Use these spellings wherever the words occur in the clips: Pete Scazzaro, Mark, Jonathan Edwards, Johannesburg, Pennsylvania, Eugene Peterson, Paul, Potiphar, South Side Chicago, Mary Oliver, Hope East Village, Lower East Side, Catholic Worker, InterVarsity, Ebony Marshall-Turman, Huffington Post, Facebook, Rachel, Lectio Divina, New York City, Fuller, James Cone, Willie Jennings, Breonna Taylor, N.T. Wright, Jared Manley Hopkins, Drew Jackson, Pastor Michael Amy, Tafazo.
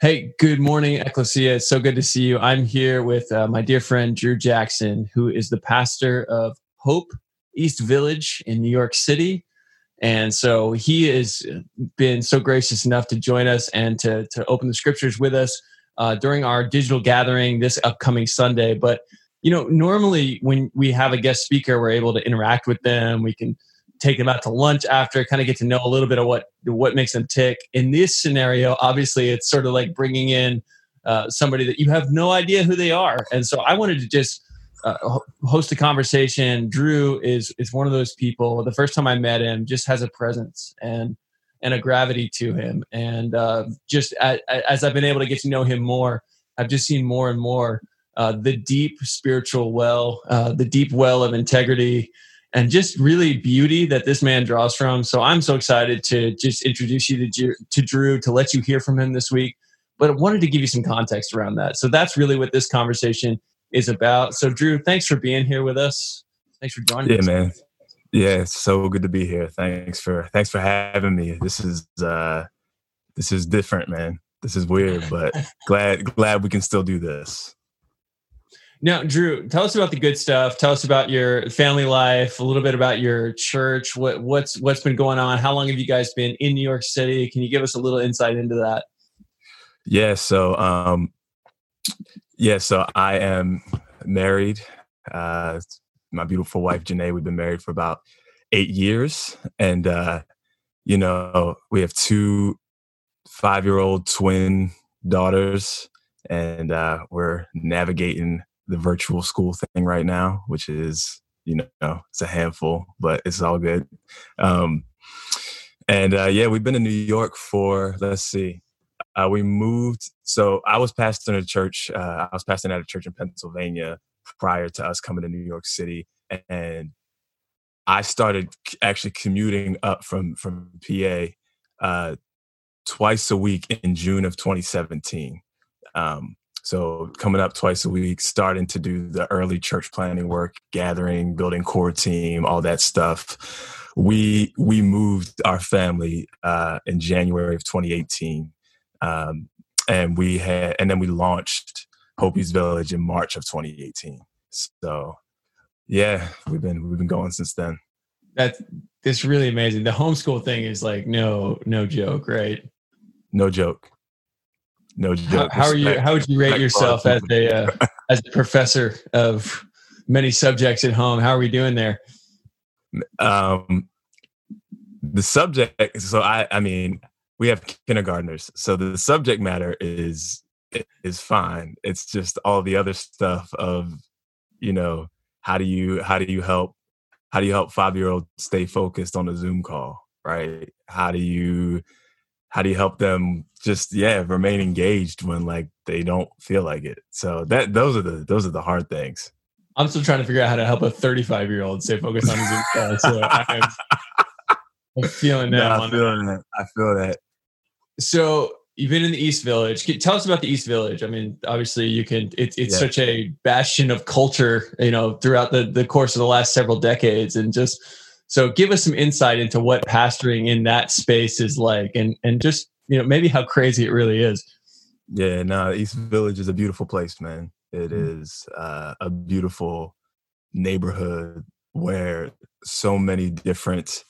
Hey, good morning, Ecclesia. It's so good to see you. I'm here with my dear friend, Drew Jackson, who is the pastor of Hope East Village in New York City. And so he has been so gracious enough to join us and to open the scriptures with us during our digital gathering this upcoming Sunday. But, you know, normally when we have a guest speaker, we're able to interact with them. We can take them out to lunch after, kind of get to know a little bit of what makes them tick. In this scenario, obviously, it's sort of like bringing in somebody that you have no idea who they are. And so I wanted to just host a conversation. Drew is one of those people. The first time I met him, just has a presence and a gravity to him. And just as I've been able to get to know him more, I've just seen more and more the deep spiritual well, the deep well of integrity, and just really beauty that this man draws from. So I'm so excited to just introduce you to Drew, to let you hear from him this week. But I wanted to give you some context around that. So that's really what this conversation is about. So Drew, thanks for being here with us. Thanks for joining us. Yeah, man. Yeah, it's so good to be here. Thanks for having me. This is different, man. This is weird, but glad we can still do this. Now, Drew, tell us about the good stuff. Tell us about your family life, a little bit about your church. What's been going on? How long have you guys been in New York City? Can you give us a little insight into that? Yeah. So I am married. My beautiful wife, Janae, we've been married for about 8 years. And, you know, we have 2 5-year-old twin daughters, and we're navigating the virtual school thing right now, which is, you know, it's a handful, but it's all good. We've been in New York for, we moved. So I was pastoring at a church in Pennsylvania prior to us coming to New York City. And I started actually commuting up from PA twice a week in June of 2017. So coming up twice a week, starting to do the early church planning work, gathering, building core team, all that stuff. We moved our family in January of 2018, and then we launched Hope East Village in March of 2018. So, yeah, we've been going since then. That's really amazing. The homeschool thing is like no joke, right? No joke. No joke. How are you? How would you rate yourself as a professor of many subjects at home? How are we doing there? The subject. So I mean, we have kindergartners, so the subject matter is fine. It's just all the other stuff of, you know, how do you help 5-year-olds stay focused on a Zoom call, right? How do you help them just remain engaged when like they don't feel like it? So those are the hard things. I'm still trying to figure out how to help a 35-year-old stay focused on his own. So I'm feeling that. I feel that. So you've been in the East Village. Tell us about the East Village. I mean, obviously you can. It's such a bastion of culture, you know, throughout the course of the last several decades, and just. So give us some insight into what pastoring in that space is like, and just, you know, maybe how crazy it really is. Yeah, no, East Village is a beautiful place, man. It is a beautiful neighborhood where so many different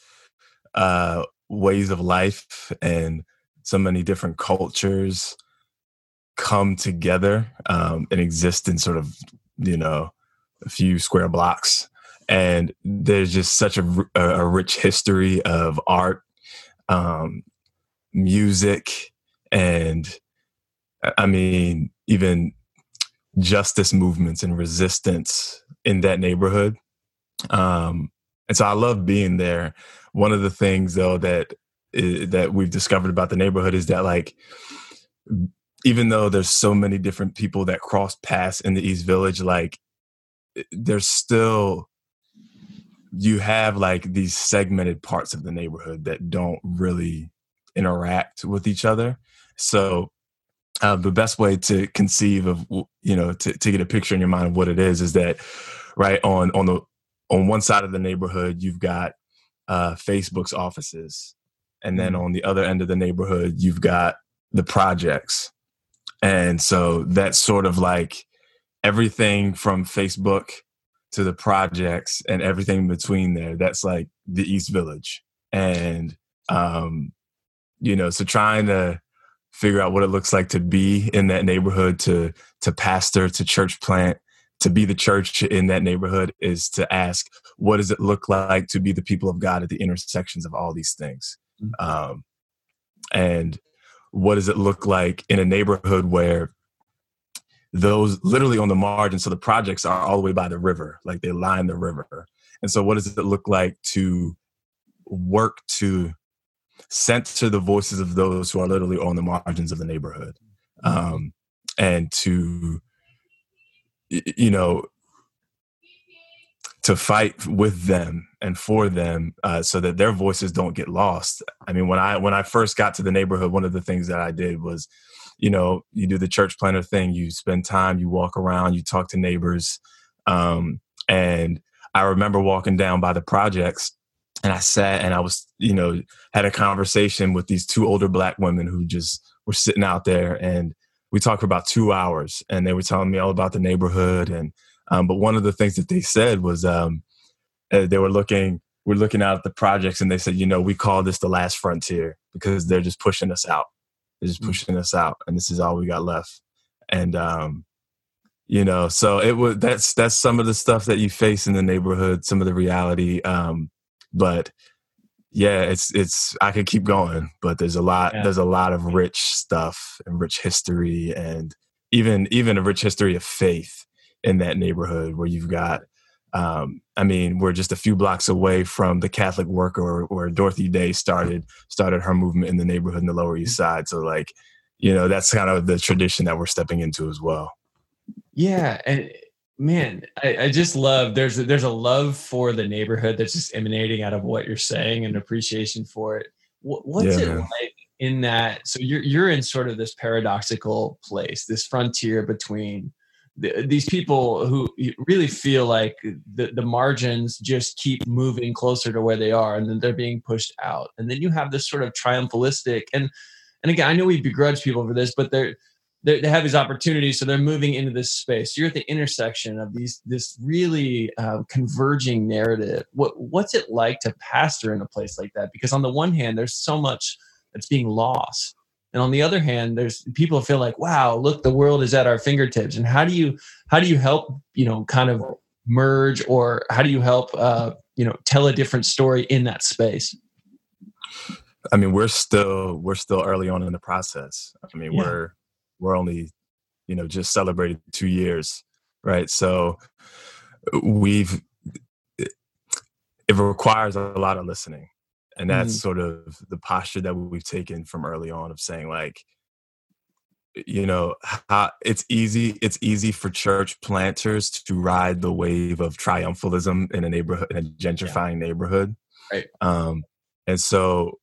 ways of life and so many different cultures come together and exist in sort of, you know, a few square blocks. And there's just such a rich history of art, music, and I mean, even justice movements and resistance in that neighborhood. And so I love being there. One of the things, though, that we've discovered about the neighborhood is that, like, even though there's so many different people that cross paths in the East Village, like, there's still... you have like these segmented parts of the neighborhood that don't really interact with each other. So the best way to conceive of, you know, to get a picture in your mind of what it is that right on one side of the neighborhood, you've got Facebook's offices. And then on the other end of the neighborhood, you've got the projects. And so that's sort of like everything from Facebook to the projects and everything between there. That's like the East Village. And, you know, so trying to figure out what it looks like to be in that neighborhood, to pastor, to church plant, to be the church in that neighborhood is to ask, what does it look like to be the people of God at the intersections of all these things? And what does it look like in a neighborhood where those literally on the margin, so the projects are all the way by the river, like they line the river. And so what does it look like to work to censor the voices of those who are literally on the margins of the neighborhood? And to, you know, to fight with them and for them, so that their voices don't get lost. I mean, when I first got to the neighborhood, one of the things that I did was, you know, you do the church planter thing, you spend time, you walk around, you talk to neighbors. And I remember walking down by the projects, and I sat and I was, you know, had a conversation with these two older Black women who just were sitting out there, and we talked for about 2 hours, and they were telling me all about the neighborhood. And, but one of the things that they said was, they were looking out at the projects, and they said, you know, we call this the last frontier because they're just pushing us out. They're just pushing us out, and this is all we got left. And, you know, so it was, that's some of the stuff that you face in the neighborhood, some of the reality. But yeah, it's, I could keep going, but there's a lot of rich stuff and rich history, and even a rich history of faith in that neighborhood, where you've got, I mean, we're just a few blocks away from the Catholic Worker, where Dorothy Day started her movement in the neighborhood in the Lower East Side. So, like, you know, that's kind of the tradition that we're stepping into as well. Yeah. And man, I just love, there's a love for the neighborhood that's just emanating out of what you're saying, and appreciation for it. What's it like in that? So you're in sort of this paradoxical place, this frontier between these people who really feel like the margins just keep moving closer to where they are, and then they're being pushed out. And then you have this sort of triumphalistic, and again, I know we begrudge people for this, but they have these opportunities, so they're moving into this space. So you're at the intersection of this really converging narrative. What's it like to pastor in a place like that? Because on the one hand, there's so much that's being lost. And on the other hand, there's people feel like, wow, look, the world is at our fingertips. And how do you help, you know, kind of merge, or how do you help, you know, tell a different story in that space? I mean, we're still early on in the process. I mean, we're only, you know, just celebrated 2 years. Right. So it requires a lot of listening. And that's sort of the posture that we've taken from early on, of saying, like, you know, it's easy for church planters to ride the wave of triumphalism in a neighborhood, in a gentrifying neighborhood. Right. And so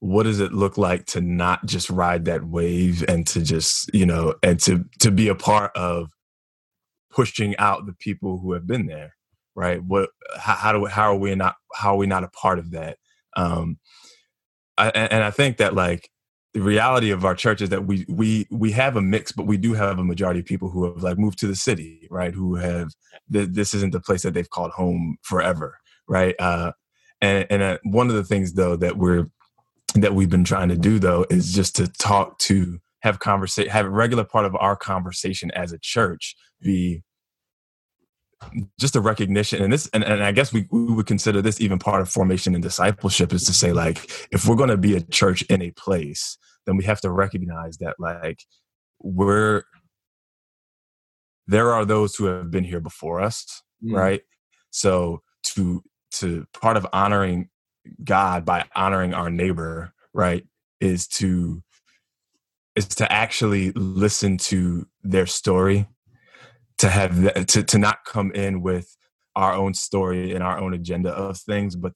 what does it look like to not just ride that wave, and to just, you know, and to be a part of pushing out the people who have been there, right? How are we not a part of that? I think that, like, the reality of our church is that we have a mix, but we do have a majority of people who have, like, moved to the city, right? Who have, this isn't the place that they've called home forever. Right. And one of the things, though, that we've been trying to do, though, is just to talk, to have conversation, have a regular part of our conversation as a church be just a recognition. And this, and I guess we would consider this even part of formation and discipleship, is to say, like, if we're going to be a church in a place, then we have to recognize that, like, there are those who have been here before us. Right. So to part of honoring God by honoring our neighbor, right, is to actually listen to their story. To have that, to not come in with our own story and our own agenda of things, but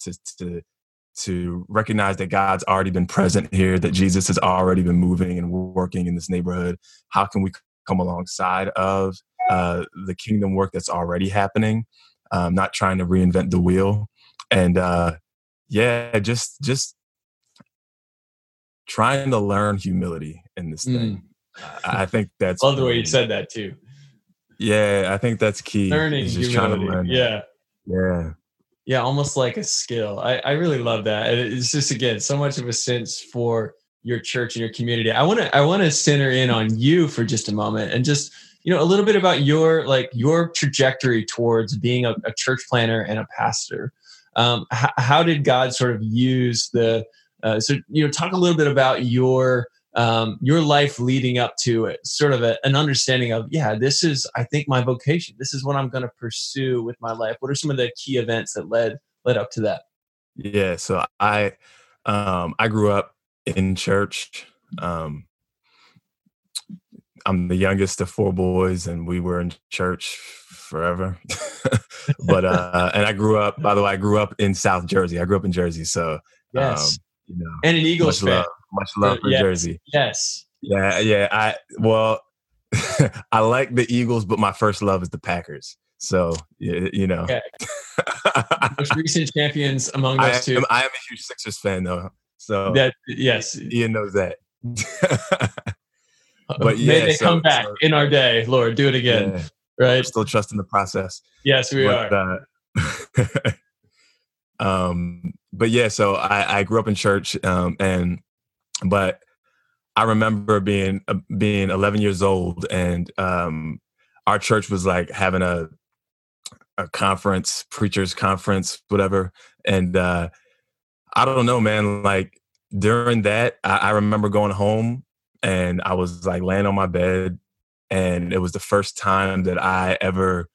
to recognize that God's already been present here, that Jesus has already been moving and working in this neighborhood. How can we come alongside of the kingdom work that's already happening? Not trying to reinvent the wheel, and just trying to learn humility in this thing. I think that's. Love the way you said that too. Yeah, I think that's key. Learning just humility. Learn. Yeah. Yeah. Yeah, almost like a skill. I really love that. It's just, again, so much of a sense for your church and your community. I want to center in on you for just a moment and just, you know, a little bit about your trajectory towards being a church planner and a pastor. How did God sort of use talk a little bit about your life leading up to it, sort of an understanding of, yeah, this is, I think, my vocation. This is what I'm going to pursue with my life. What are some of the key events that led up to that? Yeah. So I grew up in church. I'm the youngest of four boys, and we were in church forever. But I grew up in South Jersey. I grew up in Jersey. So, yes. And an Eagles fan. Much love for Jersey. Yes. Yeah. I like the Eagles, but my first love is the Packers. So, you know. Okay. Most recent champions among those two. I am a huge Sixers fan, though. So, yes. Ian knows that. But come back in our day, Lord. Do it again. Yeah. Right? We're still trusting the process. Yes, we are. But yeah, so I grew up in church, but I remember being 11 years old, and our church was like having a conference, preachers conference, whatever. And I don't know, man, like during that, I remember going home and I was like laying on my bed, and it was the first time that I ever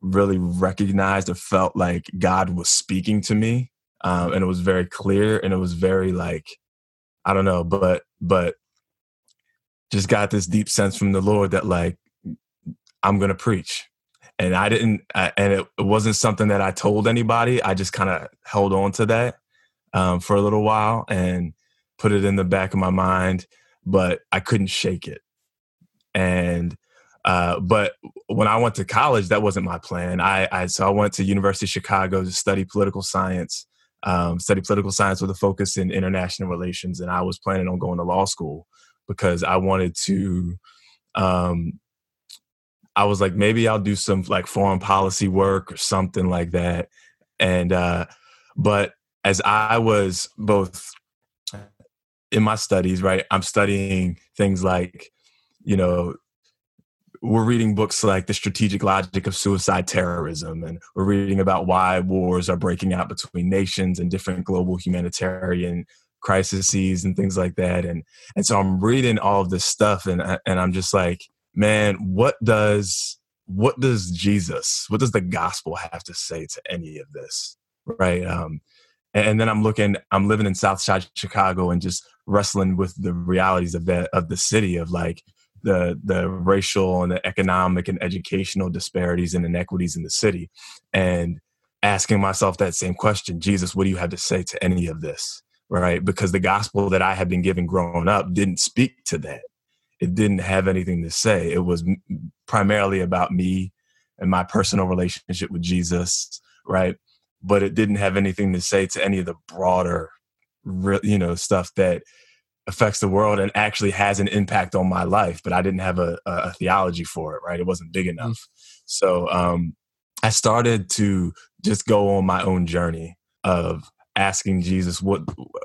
really recognized or felt like God was speaking to me. And it was very clear, and it was very like, I don't know, but just got this deep sense from the Lord that like, I'm going to preach. And it wasn't something that I told anybody. I just kind of held on to that for a little while and put it in the back of my mind, but I couldn't shake it. And, but when I went to college, that wasn't my plan. So I went to University of Chicago to study political science with a focus in international relations. And I was planning on going to law school because I wanted to, I was like, maybe I'll do some like foreign policy work or something like that. And, but as I was both in my studies, right, I'm studying things like, you know, we're reading books like The Strategic Logic of Suicide Terrorism, and we're reading about why wars are breaking out between nations and different global humanitarian crises and things like that. And so I'm reading all of this stuff, and I'm just like, man, what does Jesus, what does the gospel have to say to any of this? Right. And then I'm living in South Side Chicago and just wrestling with the realities of the city, of like, the racial and the economic and educational disparities and inequities in the city, and asking myself that same question, Jesus, what do you have to say to any of this, right? Because the gospel that I had been given growing up didn't speak to that. It didn't have anything to say. It was primarily about me and my personal relationship with Jesus, right? But it didn't have anything to say to any of the broader, you know, stuff that affects the world and actually has an impact on my life, but I didn't have a theology for it, right? It wasn't big enough. So I started to just go on my own journey of asking Jesus, what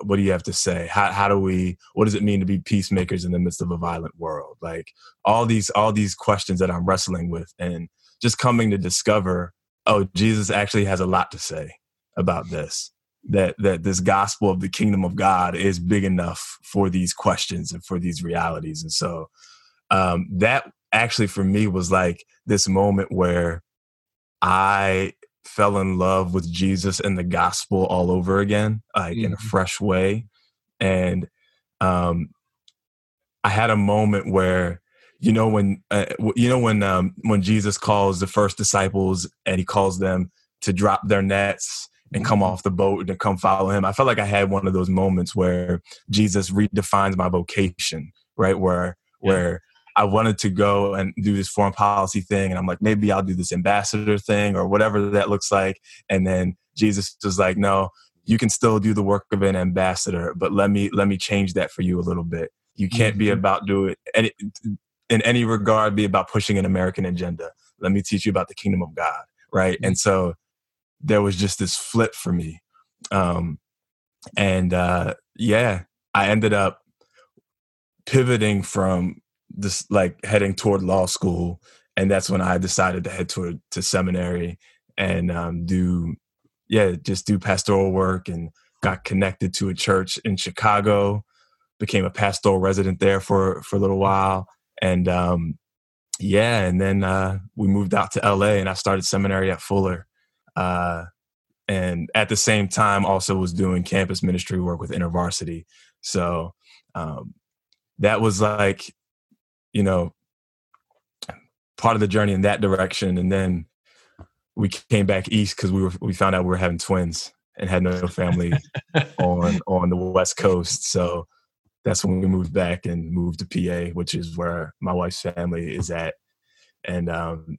do you have to say? What does it mean to be peacemakers in the midst of a violent world? Like all these questions that I'm wrestling with, and just coming to discover, oh, Jesus actually has a lot to say about this. That this gospel of the kingdom of God is big enough for these questions and for these realities. And so that actually for me was like this moment where I fell in love with Jesus and the gospel all over again, like in a fresh way. And I had a moment where, when Jesus calls the first disciples and he calls them to drop their nets and come off the boat and come follow him. I felt like I had one of those moments where Jesus redefines my vocation, right? Where I wanted to go and do this foreign policy thing. And I'm like, maybe I'll do this ambassador thing or whatever that looks like. And then Jesus was like, no, you can still do the work of an ambassador, but let me change that for you a little bit. You can't be about in any regard, be about pushing an American agenda. Let me teach you about the kingdom of God, right? And so there was just this flip for me. I ended up pivoting from this, like heading toward law school. And that's when I decided to head toward to seminary and do pastoral work, and got connected to a church in Chicago, became a pastoral resident there for a little while. And then we moved out to LA, and I started seminary at Fuller. And at the same time also was doing campus ministry work with InterVarsity. So that was like, part of the journey in that direction. And then we came back east because we found out we were having twins and had no family on the West Coast. So that's when we moved back and moved to PA, which is where my wife's family is at. And and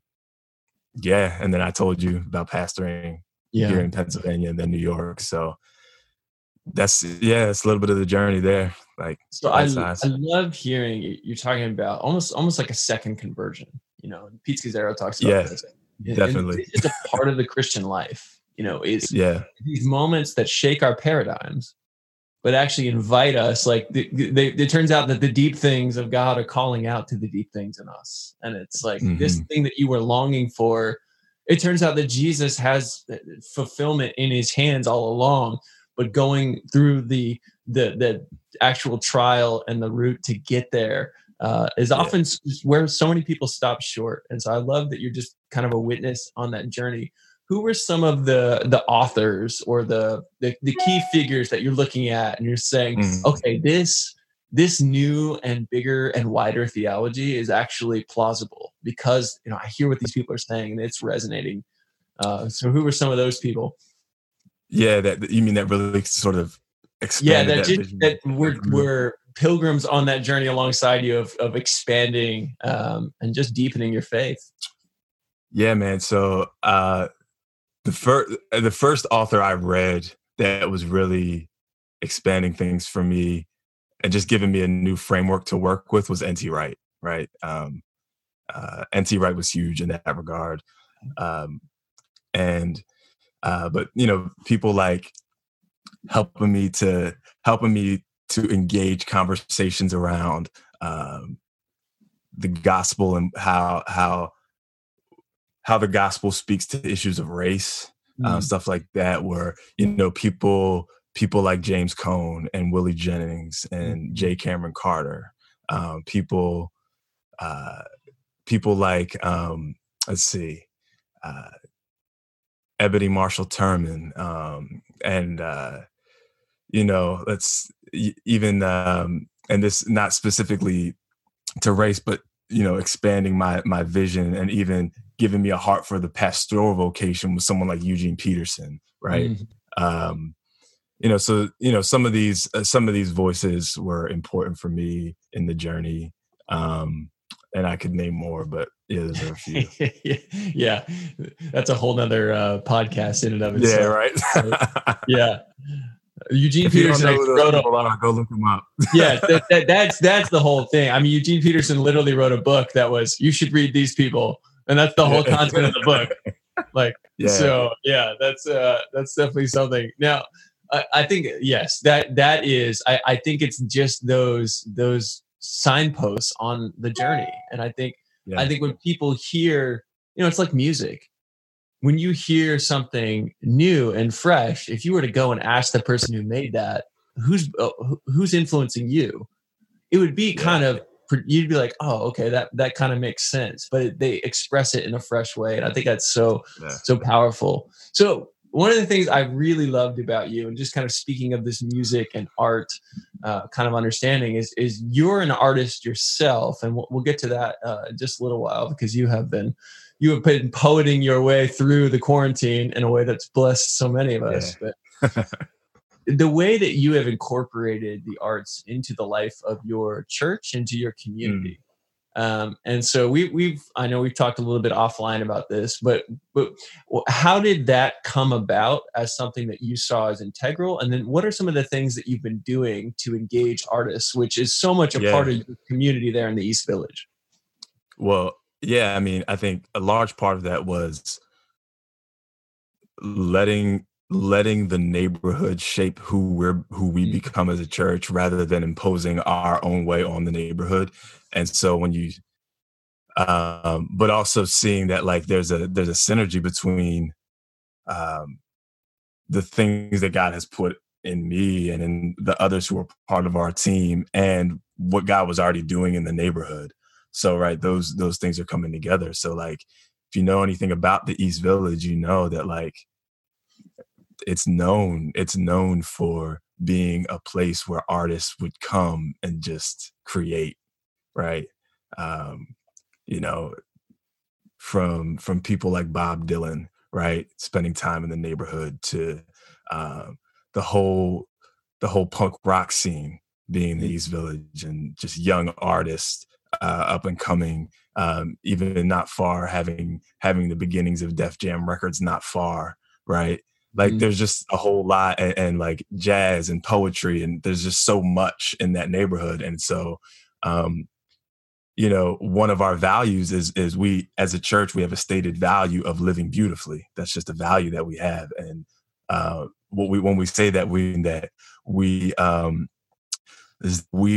then I told you about pastoring here in Pennsylvania and then New York. So it's a little bit of the journey there. Like, so I love hearing you're talking about almost like a second conversion. Pete Scazzaro talks about this. Definitely. And it's a part of the Christian life. These moments that shake our paradigms, but actually invite us. Like it turns out that the deep things of God are calling out to the deep things in us. And it's like this thing that you were longing for. It turns out that Jesus has fulfillment in his hands all along, but going through the actual trial and the route to get there is often where so many people stop short. And so I love that you're just kind of a witness on that journey. Who were some of the authors or the key figures that you're looking at and you're saying, okay, this new and bigger and wider theology is actually plausible because, I hear what these people are saying and it's resonating. So who were some of those people? Yeah. That you mean that really sort of expanded that we're pilgrims on that journey alongside you of expanding and just deepening your faith. Yeah, man. So, the first author I read that was really expanding things for me and just giving me a new framework to work with was N.T. Wright, right? N.T. Wright was huge in that regard. But people like helping me to engage conversations around the gospel and how the gospel speaks to issues of race, stuff like that, where, people like James Cone and Willie Jennings and J. Cameron Carter, people like, Ebony Marshall-Turman, and this not specifically to race, but, expanding my vision and even giving me a heart for the pastoral vocation with someone like Eugene Peterson, right? Some of these voices were important for me in the journey, and I could name more, but there's a few. Yeah, that's a whole nother podcast in and of itself. Yeah, right. Eugene Peterson wrote a lot. Go look him up. Yeah, that's the whole thing. I mean, Eugene Peterson literally wrote a book that was, you should read these people. And that's the whole content of the book. That's definitely something. Now, I think, yes, that is, I think it's just those signposts on the journey. And I think when people hear, it's like music. When you hear something new and fresh, if you were to go and ask the person who made that, who's influencing you, it would be kind of, you'd be like, oh, okay, that kind of makes sense. But they express it in a fresh way. And I think that's so powerful. So one of the things I really loved about you, and just kind of speaking of this music and art kind of understanding, is you're an artist yourself. And we'll get to that in just a little while, because you have been poeting your way through the quarantine in a way that's blessed so many of us. Yeah. But the way that you have incorporated the arts into the life of your church, into your community, And so I know we've talked a little bit offline about this, but how did that come about as something that you saw as integral? And then what are some of the things that you've been doing to engage artists, which is so much a part of the community there in the East Village? Well, yeah, I mean, I think a large part of that was letting the neighborhood shape who we become as a church, rather than imposing our own way on the neighborhood. And so when you, but also seeing that like there's a synergy between the things that God has put in me and in the others who are part of our team, and what God was already doing in the neighborhood. So right, those things are coming together. So like, if you know anything about the East Village, you know that like it's known for being a place where artists would come and just create. Right. You know, from people like Bob Dylan, right, spending time in the neighborhood, to the whole punk rock scene being in the East Village, and just young artists up and coming, even not far, having the beginnings of Def Jam Records not far. Right. Like there's just a whole lot, and like jazz and poetry, and there's just so much in that neighborhood. And so, you know, one of our values is we, as a church, we have a stated value of living beautifully. That's just a value that we have. And when we say that, we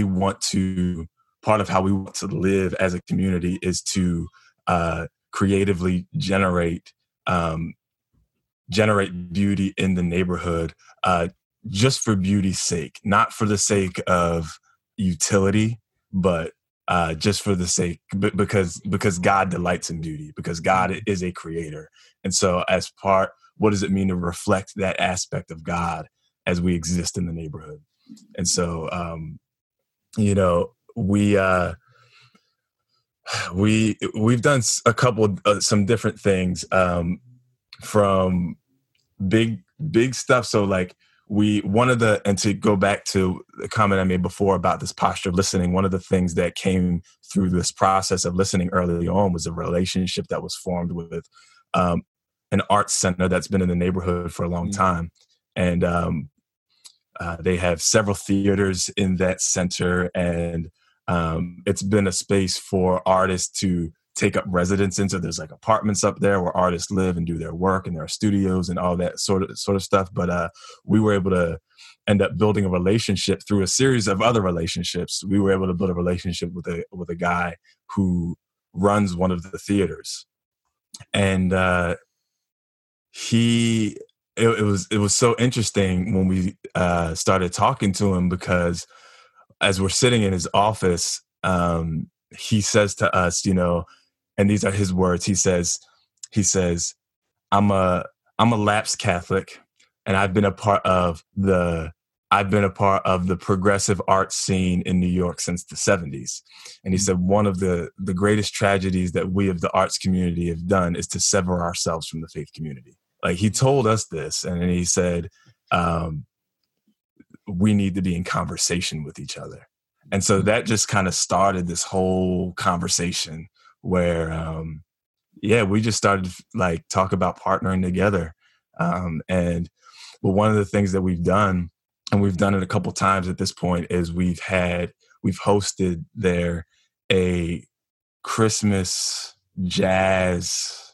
want to, part of how we want to live as a community is to creatively generate beauty in the neighborhood, just for beauty's sake, not for the sake of utility, but just for the sake, because God delights in beauty, because God is a creator. And so what does it mean to reflect that aspect of God as we exist in the neighborhood? And so, you know, we've done a couple, some different things, from big stuff. So like, and to go back to the comment I made before about this posture of listening, one of the things that came through this process of listening early on was a relationship that was formed with an arts center that's been in the neighborhood for a long time. And they have several theaters in that center, and it's been a space for artists to take up residence in. So there's like apartments up there where artists live and do their work, and there are studios and all that sort of stuff. But we were able to end up building a relationship through a series of other relationships. We were able to build a relationship with a guy who runs one of the theaters, and it was so interesting when we started talking to him, because as we're sitting in his office, he says to us, you know, and these are his words. He says, I'm a lapsed Catholic, and I've been a part of the progressive arts scene in New York since the 70s. And he said, one of the greatest tragedies that we of the arts community have done is to sever ourselves from the faith community. Like, he told us this, and then he said, we need to be in conversation with each other. And so that just kind of started this whole conversation where, we just started like talk about partnering together. But one of the things that we've done, and we've done it a couple times at this point, is we've hosted there a Christmas jazz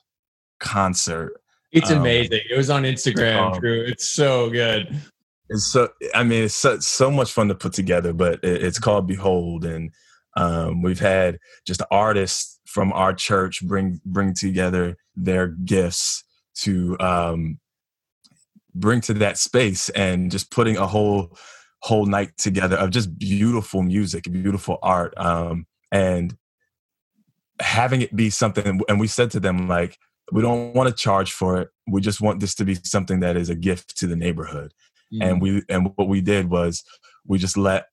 concert. It's amazing. It was on Instagram, Drew. It's so good. And so, I mean, it's so much fun to put together, but it's called Behold. And we've had just artists from our church bring together their gifts to bring to that space, and just putting a whole night together of just beautiful music, beautiful art, and having it be something. And we said to them, like, we don't want to charge for it. We just want this to be something that is a gift to the neighborhood. And what we did was we just let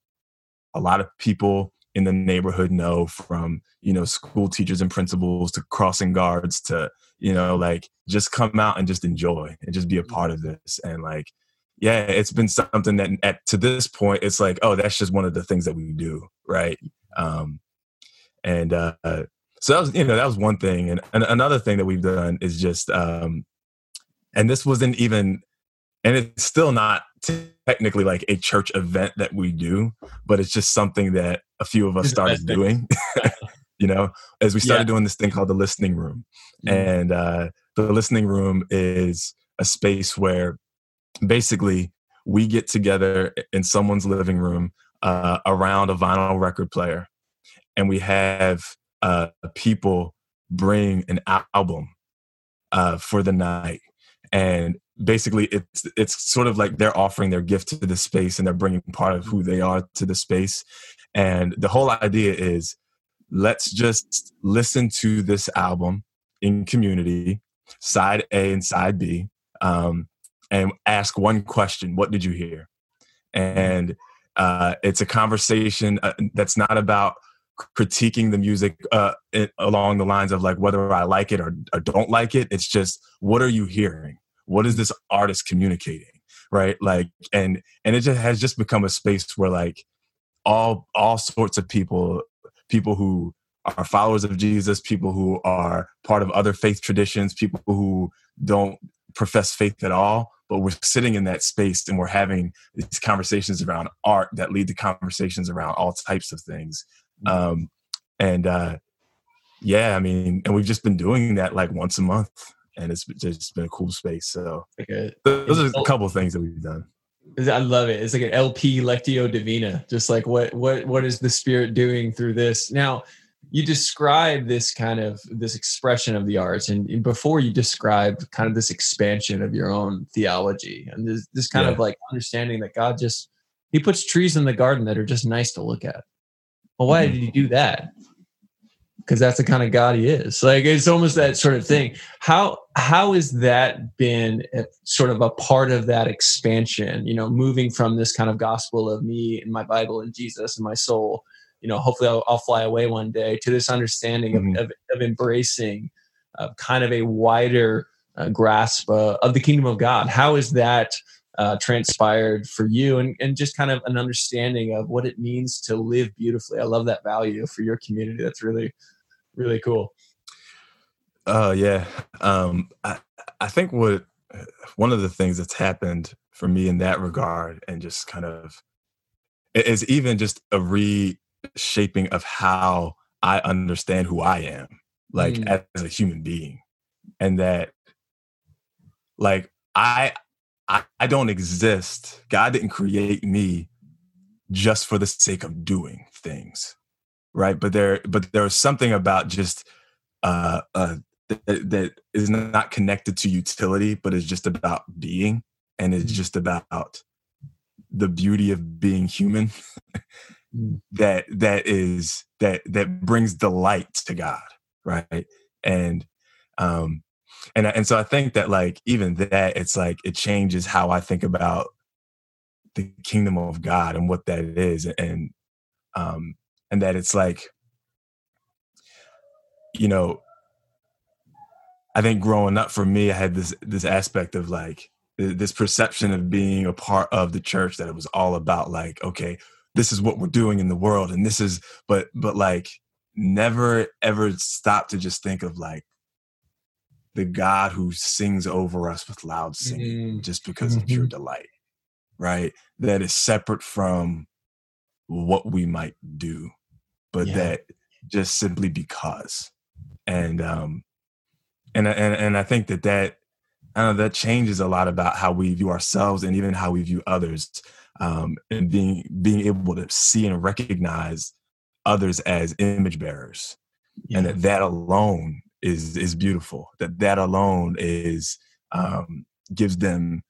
a lot of people in the neighborhood know, from, you know, school teachers and principals to crossing guards to, you know, like, just come out and just enjoy and just be a part of this. And like, yeah, it's been something that to this point, it's like, oh, that's just one of the things that we do. Right. And so that was, you know, that was one thing. And another thing that we've done is just, and this wasn't even, and it's still not technically like a church event that we do, but it's just something that a few of us started doing, you know, as we started doing this thing called the Listening Room. And the Listening Room is a space where basically we get together in someone's living room around a vinyl record player, and we have people bring an album for the night. And basically it's sort of like they're offering their gift to the space, and they're bringing part of who they are to the space. And the whole idea is, let's just listen to this album in community, side A and side B, and ask one question: what did you hear? And it's a conversation that's not about critiquing the music along the lines of like whether I like it or don't like it. It's just, what are you hearing? What is this artist communicating? Right? Like, and it just has just become a space where like all sorts of people who are followers of Jesus, people who are part of other faith traditions, people who don't profess faith at all, but we're sitting in that space and we're having these conversations around art that lead to conversations around all types of things. And we've just been doing that like once a month, and it's just been a cool space. So those are a couple of things that we've done. I love it. It's like an LP, Lectio Divina, just like what is the Spirit doing through this? Now, you describe this kind of this expression of the arts, and before you describe kind of this expansion of your own theology and this kind of like understanding that God just, he puts trees in the garden that are just nice to look at. Well, why did he do that? Because that's the kind of God he is. Like, it's almost that sort of thing. How has that been sort of a part of that expansion, you know, moving from this kind of gospel of me and my Bible and Jesus and my soul, you know, hopefully I'll fly away one day, to this understanding of embracing kind of a wider grasp of the kingdom of God? How is that transpired for you, and just kind of an understanding of what it means to live beautifully? I love that value for your community. That's really, really cool. I think one of the things that's happened for me in that regard, and just kind of is even just a reshaping of how I understand who I am, like as a human being, and that like I don't exist. God didn't create me just for the sake of doing things, right? But there is something about just that is not connected to utility, but is just about being, and it's just about the beauty of being human. that brings delight to God, right? And so I think that like even that, it's like it changes how I think about the kingdom of God and what that is, and that it's like, you know, I think growing up for me, I had this aspect of like this perception of being a part of the church that it was all about like, okay, this is what we're doing in the world, and this is but like never ever stop to just think of like the God who sings over us with loud singing just because of pure delight, right? That is separate from what we might do, but that just simply because. And I think that I don't know, that changes a lot about how we view ourselves and even how we view others, and being able to see and recognize others as image bearers, and that alone is beautiful. That alone is gives them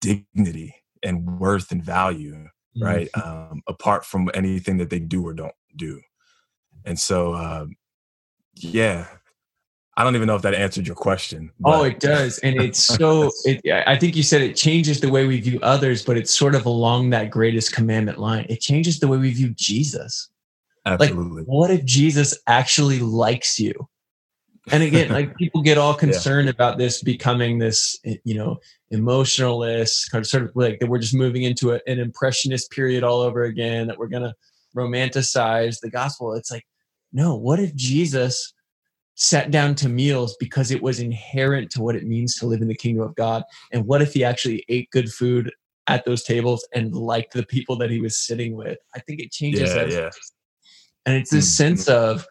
dignity and worth and value, right? Apart from anything that they do or don't do. And so, I don't even know if that answered your question. But. Oh, it does. And it's so, I think you said it changes the way we view others, but it's sort of along that greatest commandment line. It changes the way we view Jesus. Absolutely. Like, what if Jesus actually likes you? And again, like people get all concerned about this becoming this, you know, emotionalist kind of sort of like that we're just moving into an impressionist period all over again, that we're going to romanticize the gospel. It's like, no, what if Jesus sat down to meals because it was inherent to what it means to live in the kingdom of God? And what if he actually ate good food at those tables and liked the people that he was sitting with? I think it changes us. Yeah. And it's this sense of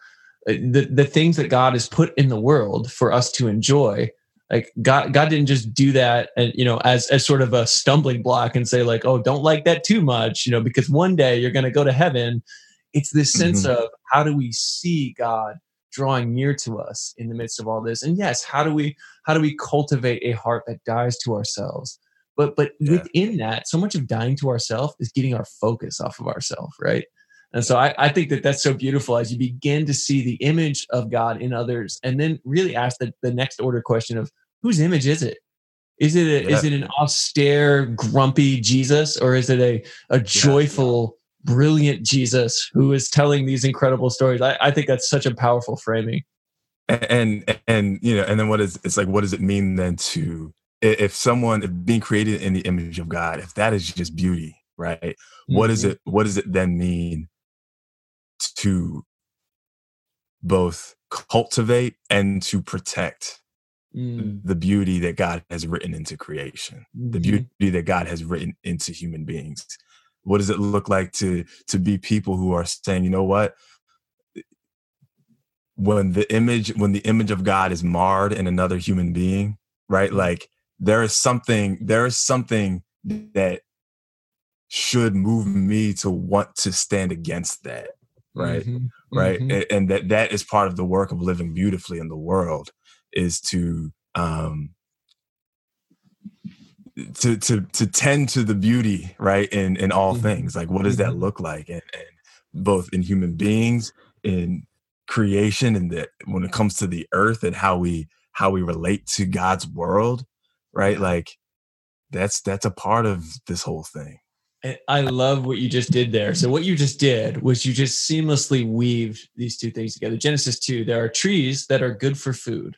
the things that God has put in the world for us to enjoy. Like God didn't just do that, you know, as sort of a stumbling block and say like, oh, don't like that too much, you know, because one day you're going to go to heaven. It's this sense of how do we see God drawing near to us in the midst of all this? And yes, how do we cultivate a heart that dies to ourselves? But within that, so much of dying to ourselves is getting our focus off of ourselves, right? And so I think that that's so beautiful as you begin to see the image of God in others, and then really ask the next order question of whose image is it? Is it an austere, grumpy Jesus, or is it a joyful, brilliant Jesus who is telling these incredible stories? I think that's such a powerful framing. And you know, and then what does it mean then to if being created in the image of God, if that is just beauty, right? What does it then mean to both cultivate and to protect the beauty that God has written into creation, the beauty that God has written into human beings? What does it look like to be people who are saying, you know what, when the image of God is marred in another human being, right? Like there is something that should move me to want to stand against that, right? Right. And that is part of the work of living beautifully in the world, is to tend to the beauty, right, in all things. Like, what does that look like? And both in human beings, in creation, and that when it comes to the earth and how we relate to God's world, right? Like that's a part of this whole thing. I love what you just did there. So what you just did was you just seamlessly weaved these two things together. Genesis 2, there are trees that are good for food.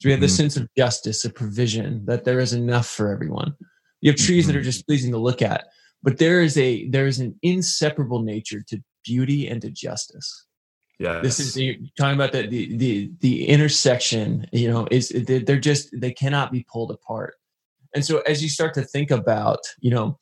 So we have this sense of justice, of provision, that there is enough for everyone. You have trees that are just pleasing to look at, but there is an inseparable nature to beauty and to justice. Yeah, this is, you're talking about that the intersection. You know, is they cannot be pulled apart. And so as you start to think about, you know,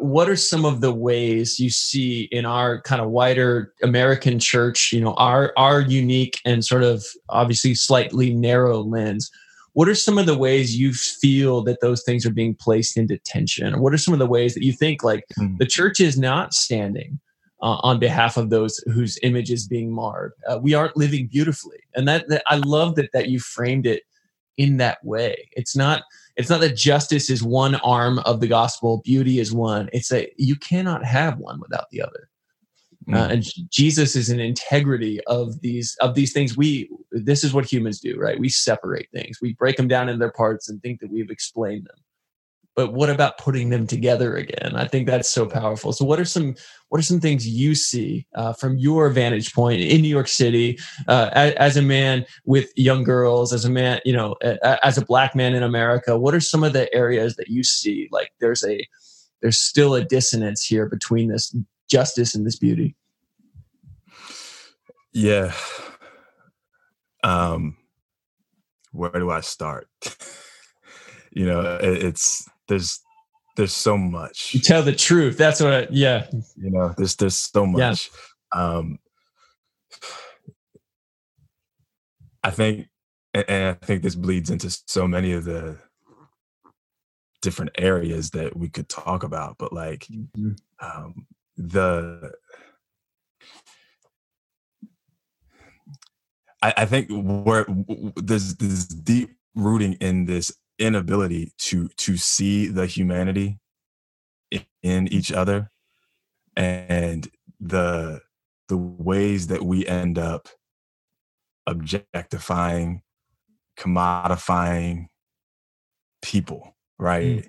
what are some of the ways you see in our kind of wider American church, you know, our unique and sort of obviously slightly narrow lens, what are some of the ways you feel that those things are being placed into tension? Or what are some of the ways that you think like the church is not standing on behalf of those whose image is being marred? We aren't living beautifully. And that I love that you framed it in that way. It's not that justice is one arm of the gospel, beauty is one. It's that you cannot have one without the other. And Jesus is an integrity of these things. This is what humans do, right? We separate things. We break them down into their parts and think that we've explained them. But what about putting them together again? I think that's so powerful. So what are some things you see from your vantage point in New York City, as a man with young girls, as a man, you know, as a Black man in America? What are some of the areas that you see like there's still a dissonance here between this justice and this beauty? Yeah. Where do I start? You know, it's. There's so much. You tell the truth. That's what. You know, there's so much. Yeah. I think, and I think this bleeds into so many of the different areas that we could talk about. But like I think where there's this deep rooting in this inability to see the humanity in each other, and the ways that we end up objectifying, commodifying people, right?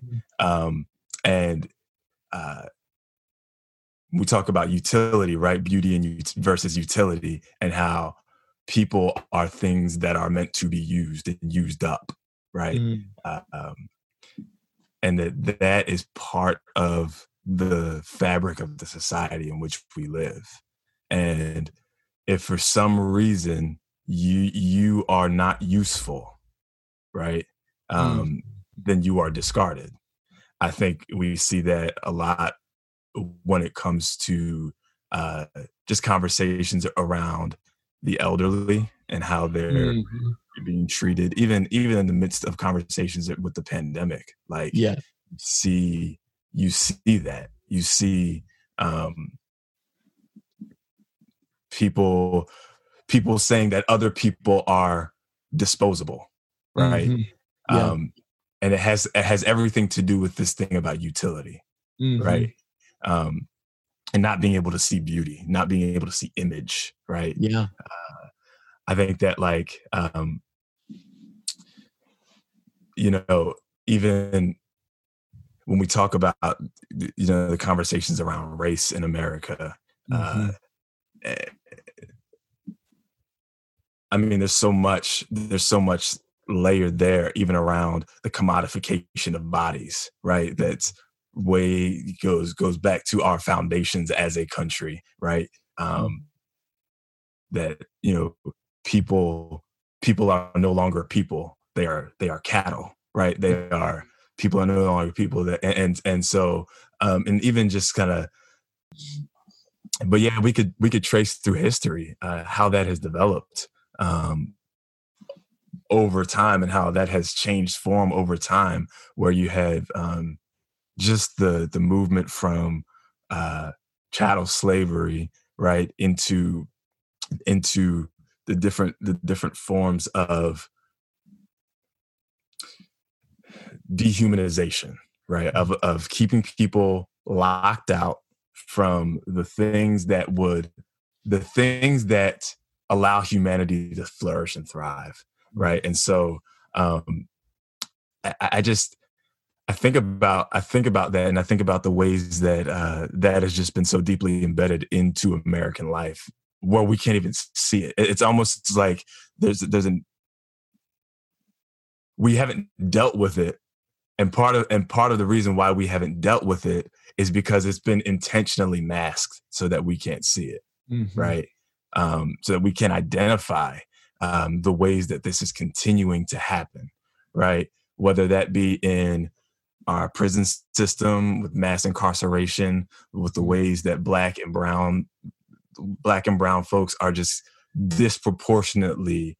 We talk about utility, right? Beauty and versus utility, and how people are things that are meant to be used and used up. Right. And that is part of the fabric of the society in which we live. And if for some reason you are not useful, right? Then you are discarded. I think we see that a lot when it comes to just conversations around the elderly and how they're being treated, even in the midst of conversations with the pandemic. Like, you see people saying that other people are disposable, right? Mm-hmm. Yeah. And it has everything to do with this thing about utility, right? And not being able to see beauty, not being able to see image, right? Yeah. I think that, like, even when we talk about, the conversations around race in America, I mean, there's so much layer there, even around the commodification of bodies, right? That's way goes back to our foundations as a country, right? That, people are no longer people. They are cattle, right? They are people are no longer people. That and so and even just kind of, but yeah, we could trace through history how that has developed over time and how that has changed form over time, where you have just the movement from chattel slavery, right, into the different forms of dehumanization, right, of keeping people locked out from the things that allow humanity to flourish and thrive, right? And so I think about that, and I think about the ways that that has just been so deeply embedded into American life, where we can't even see it. It's almost like we haven't dealt with it, and part of the reason why we haven't dealt with it is because it's been intentionally masked so that we can't see it, right? So that we can identify the ways that this is continuing to happen, right? Whether that be in our prison system with mass incarceration, with the ways that black and brown folks are just disproportionately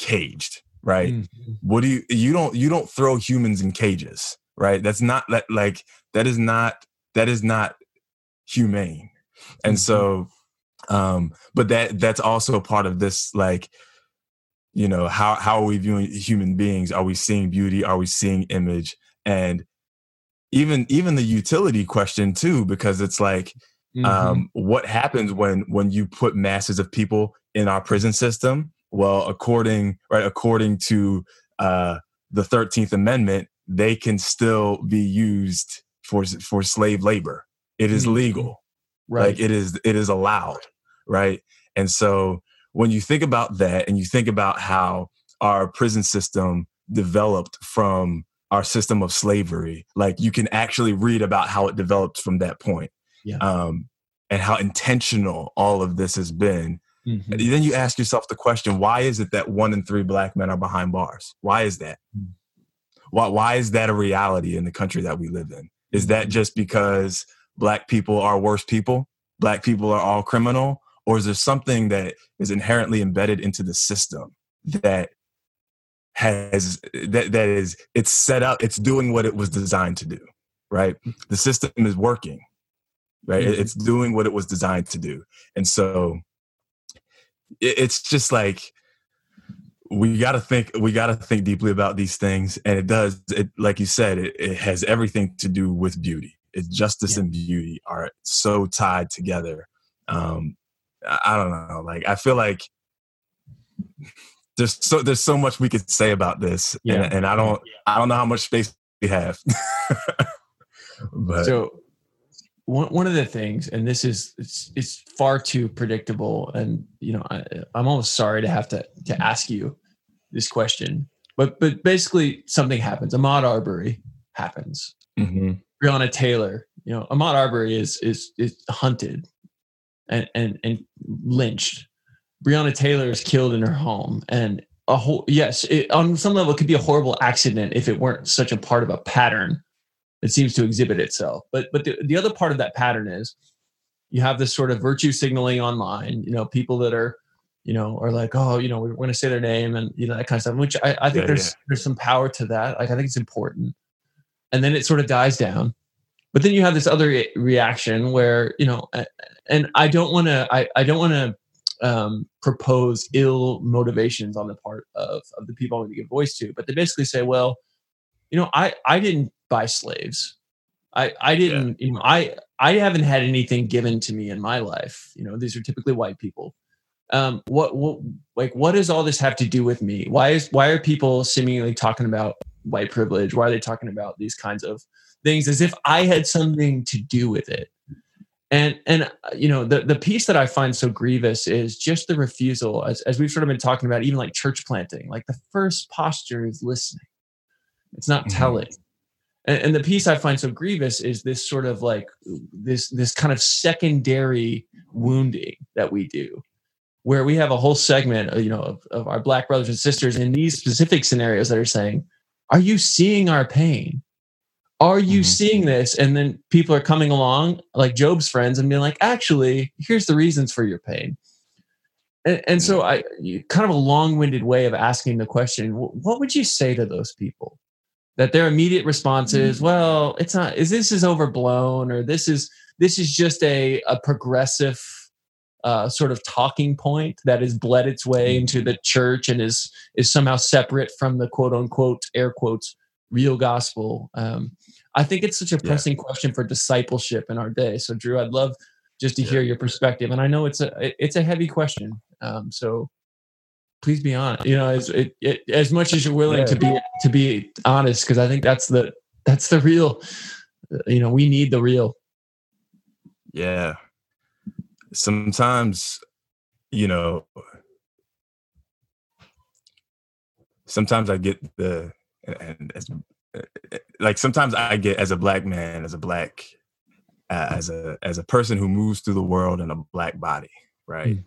caged, right? Mm-hmm. What do you don't throw humans in cages, right? That's not that is not humane. And so but that's also a part of this, like, how are we viewing human beings? Are we seeing beauty? Are we seeing image? And even the utility question too, because it's like, what happens when you put masses of people in our prison system? Well, according to the 13th Amendment, they can still be used for slave labor. It is legal, right? Like, it is allowed, right? And so when you think about that, and you think about how our prison system developed from our system of slavery, like, you can actually read about how it developed from that point. Yeah. And how intentional all of this has been. Mm-hmm. And then you ask yourself the question, why is it that 1 in 3 black men are behind bars? Why is that? Why is that a reality in the country that we live in? Is that just because black people are worse people? Black people are all criminal? Or is there something that is inherently embedded into the system that is it's set up, it's doing what it was designed to do, right? The system is working, right? It's doing what it was designed to do. And so it's just like, we got to think deeply about these things. And it, like you said, it has everything to do with beauty. It's justice and beauty are so tied together. I don't know. Like, I feel like there's so much we could say about this, and I don't know how much space we have. But so one of the things, and this is it's far too predictable, and I'm almost sorry to have to ask you this question, but basically something happens. Ahmaud Arbery happens. Mm-hmm. Breonna Taylor, Ahmaud Arbery is hunted and lynched. Breonna Taylor is killed in her home, and a whole, yes, it, on some level, it could be a horrible accident if it weren't such a part of a pattern that seems to exhibit itself. But the other part of that pattern is you have this sort of virtue signaling online. You know, people that are, you know, are like, oh, you know, we're going to say their name and, you know, that kind of stuff, which I think there's some power to that. Like, I think it's important. And then it sort of dies down. But then you have this other reaction where, you know, and I don't want to propose ill motivations on the part of the people I want to give voice to, but they basically say, well, you know, I didn't buy slaves. I haven't had anything given to me in my life. You know, these are typically white people. What does all this have to do with me? Why are people seemingly talking about white privilege? Why are they talking about these kinds of things as if I had something to do with it? And you know, the piece that I find so grievous is just the refusal, as we've sort of been talking about, even like church planting, like the first posture is listening. It's not telling. And the piece I find so grievous is this sort of like this kind of secondary wounding that we do, where we have a whole segment, you know, of our Black brothers and sisters in these specific scenarios that are saying, are you seeing our pain? Are you seeing this? And then people are coming along like Job's friends and being like, actually, here's the reasons for your pain. And so I kind of a long-winded way of asking the question, what would you say to those people? That their immediate response is, well, it's not, this is overblown, or this is just a progressive sort of talking point that has bled its way into the church and is somehow separate from the quote unquote, air quotes, real gospel. I think it's such a pressing question for discipleship in our day. So Drew, I'd love just to hear your perspective. And I know it's a heavy question. So please be honest, you know, as much as you're willing to be honest, because I think that's the real, you know, we need the real. Yeah. Sometimes I get as a Black man, as a person who moves through the world in a Black body, right?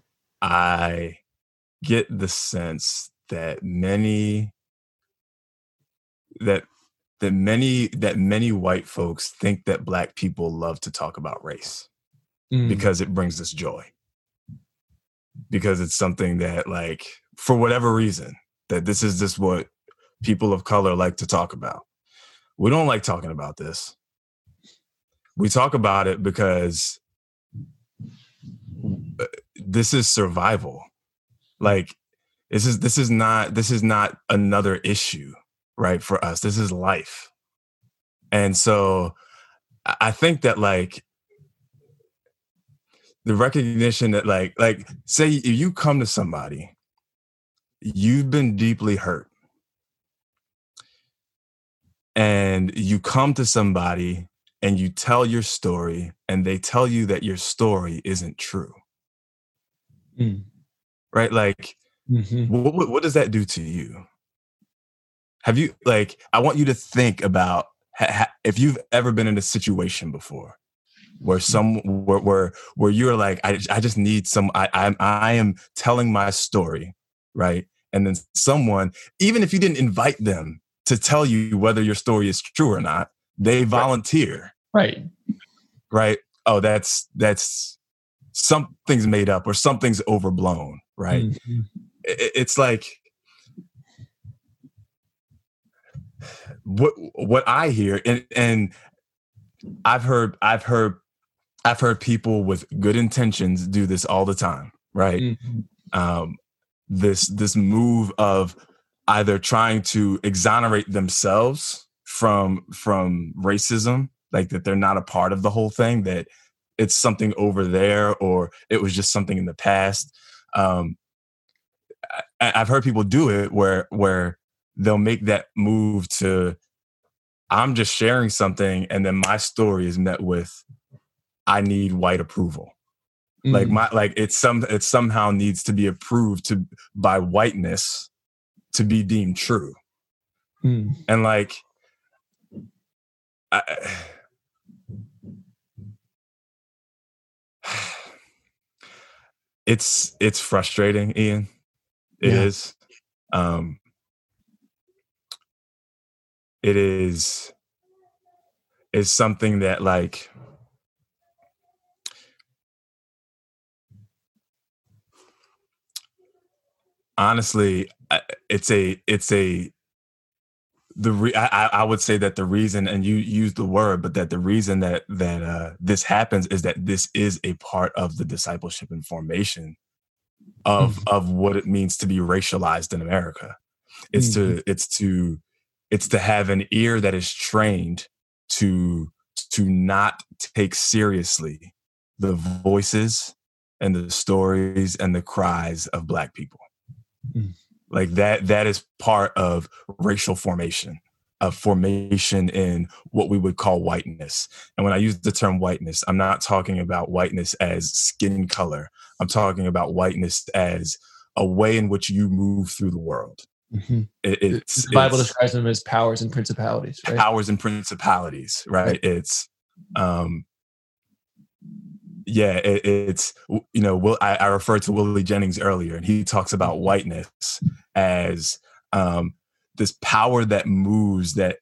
I get the sense that many white folks think that Black people love to talk about race because it brings us joy, because it's something that, like, for whatever reason, that this is just what people of color like to talk about. We don't like talking about this. We talk about it because this is survival. Like, this is not another issue, right? For us, this is life. And so I think that, like, the recognition that like say if you come to somebody, you've been deeply hurt, and you come to somebody and you tell your story, and they tell you that your story isn't true. Right? Like, what does that do to you? Have you, like, I want you to think about if you've ever been in a situation before where you're like, I just need some, I am telling my story, right? And then someone, even if you didn't invite them to tell you whether your story is true or not, they volunteer. Right. Oh, that's something's made up or something's overblown. Right. It's like what I hear, and I've heard people with good intentions do this all the time. Right. This move of either trying to exonerate themselves from racism, like that they're not a part of the whole thing, that it's something over there, or it was just something in the past. I've heard people do it where they'll make that move to, I'm just sharing something, and then my story is met with, I need white approval. Like it somehow needs to be approved by whiteness to be deemed true. And like, It's frustrating, Ian. It is. It is. It's something that, like, honestly, I would say that the reason, and you used the word, but that the reason that this happens is that this is a part of the discipleship and formation of what it means to be racialized in America. It's to have an ear that is trained to not take seriously the voices and the stories and the cries of Black people. Mm. Like that is part of racial formation, of formation in what we would call whiteness. And when I use the term whiteness, I'm not talking about whiteness as skin color. I'm talking about whiteness as a way in which you move through the world. Mm-hmm. The Bible describes them as powers and principalities, right? Powers and principalities, right? It's, it's, you know, I referred to Willie Jennings earlier, and he talks about whiteness as this power that moves, that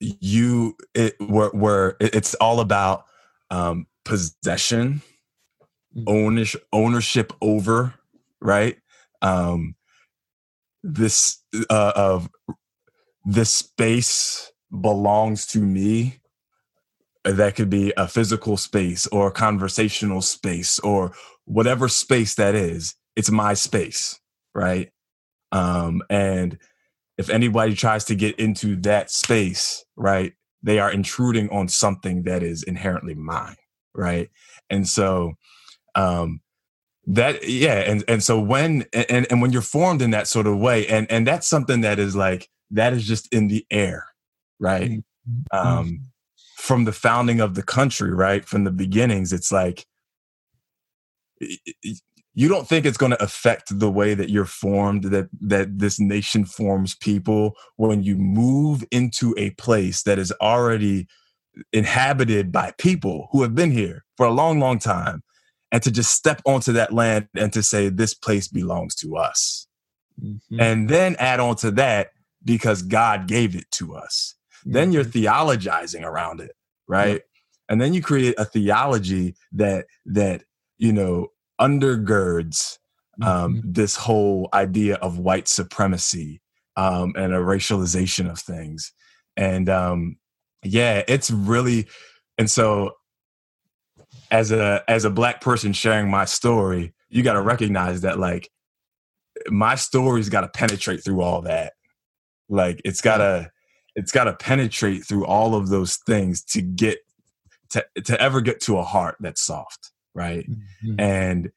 it's all about possession, ownership over, right? Of this space belongs to me. That could be a physical space or a conversational space or whatever space that is. It's my space, right? And if anybody tries to get into that space, right, they are intruding on something that is inherently mine, right? And so so when and when you're formed in that sort of way, and that's something that is like, that is just in the air, right? From the founding of the country, right? From the beginnings, it's like, you don't think it's going to affect the way that you're formed, that this nation forms people, when you move into a place that is already inhabited by people who have been here for a long, long time, and to just step onto that land and to say, this place belongs to us. Mm-hmm. And then add on to that, because God gave it to us. Mm-hmm. Then you're theologizing around it, right? Mm-hmm. And then you create a theology that you know, undergirds this whole idea of white supremacy and a racialization of things. And it's really, and so as a Black person sharing my story, you got to recognize that, like, my story's got to penetrate through all that. Like, it's gotta penetrate through all of those things to get to ever get to a heart that's soft, right? Mm-hmm.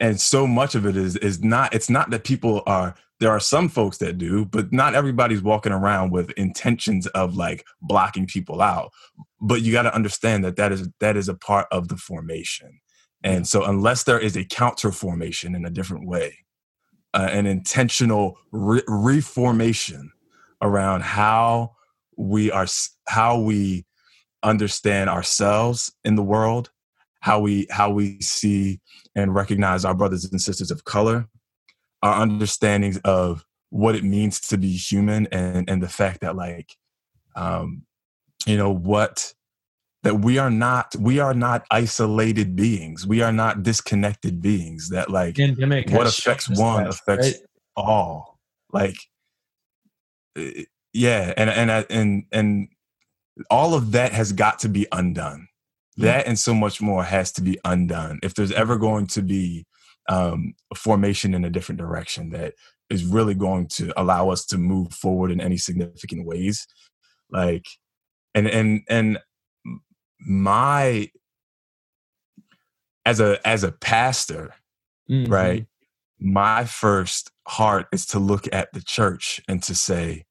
And so much of it is not. It's not that people are. There are some folks that do, but not everybody's walking around with intentions of, like, blocking people out. But you got to understand that is a part of the formation. And so unless there is a counter formation in a different way, an intentional reformation around how we understand ourselves in the world, how we see and recognize our brothers and sisters of color, our understandings of what it means to be human, and the fact that, like, that we are not isolated beings. We are not disconnected beings. That, like, what affects one affects all. Like, yeah, and all of that has got to be undone. That and so much more has to be undone if there's ever going to be a formation in a different direction that is really going to allow us to move forward in any significant ways. Like, and my, as a pastor, mm-hmm. right, my first heart is to look at the church and to say,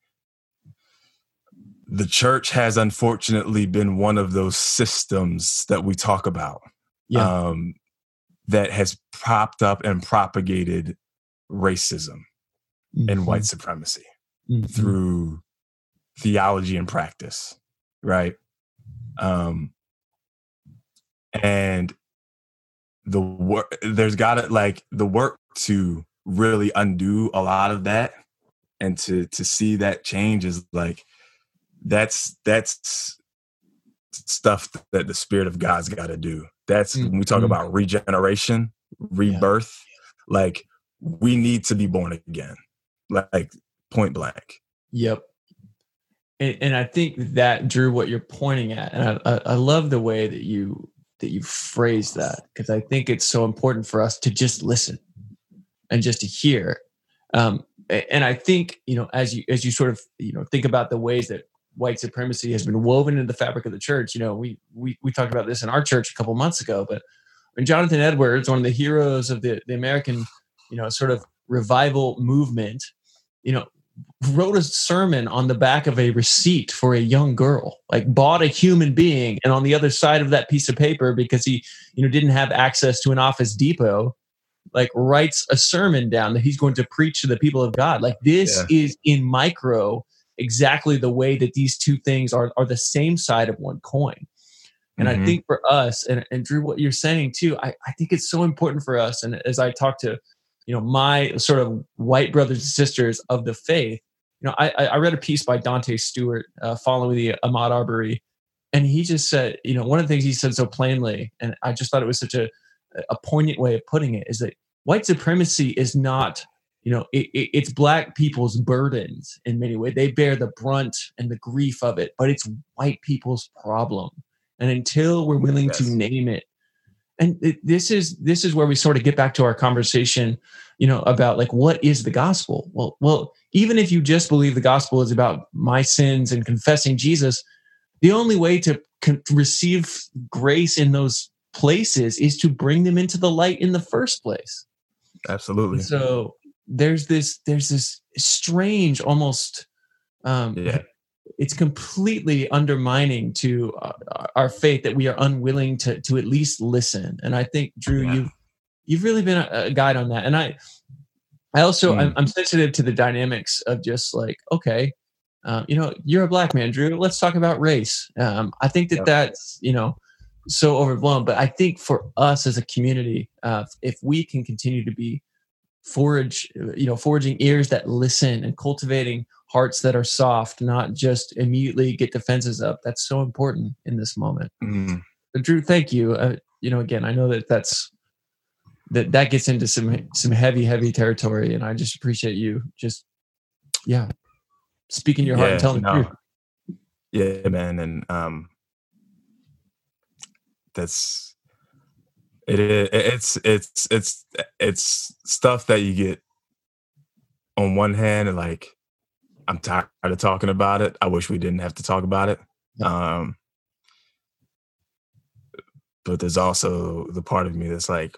the church has unfortunately been one of those systems that we talk about, that has propped up and propagated racism and white supremacy through theology and practice, right? And the work, there's gotta like the work to really undo a lot of that, and to see that change is like, that's stuff that the Spirit of God's got to do. That's when we talk about regeneration, rebirth, like we need to be born again, like point blank. Yep. And I think that, Drew, what you're pointing at, and I love the way that you phrased that, because I think it's so important for us to just listen and just to hear. And I think, as you sort of, think about the ways that white supremacy has been woven into the fabric of the church. We talked about this in our church a couple months ago, but when Jonathan Edwards, one of the heroes of the American, sort of revival movement, wrote a sermon on the back of a receipt for a young girl, like bought a human being. And on the other side of that piece of paper, because he, didn't have access to an Office Depot, like writes a sermon down that he's going to preach to the people of God. Like this is in micro exactly the way that these two things are the same side of one coin. And I think for us, and Drew, what you're saying too, I think it's so important for us. And as I talk to, my sort of white brothers and sisters of the faith, I read a piece by Dante Stewart following the Ahmaud Arbery. And he just said, one of the things he said so plainly, and I just thought it was such a poignant way of putting it, is that white supremacy is not, it's Black people's burdens in many ways. They bear the brunt and the grief of it, but it's white people's problem. And until we're willing to name it, and this is where we sort of get back to our conversation, about like, what is the gospel? Well, even if you just believe the gospel is about my sins and confessing Jesus, the only way to receive grace in those places is to bring them into the light in the first place. Absolutely. And so there's this strange, almost, it's completely undermining to our faith that we are unwilling to at least listen. And I think, Drew, you've really been a guide on that. And I also, I'm sensitive to the dynamics of just like, okay, you're a Black man, Drew, let's talk about race. I think that's, so overblown, but I think for us as a community, if we can continue to be forging ears that listen and cultivating hearts that are soft, not just immediately get defenses up. That's so important in this moment. But Drew, thank you. Again, I know that gets into some heavy territory, and I just appreciate you just, speaking your heart and telling the truth. Yeah, man. And, it's stuff that you get on one hand and like, I'm tired of talking about it. I wish we didn't have to talk about it. But there's also the part of me that's like,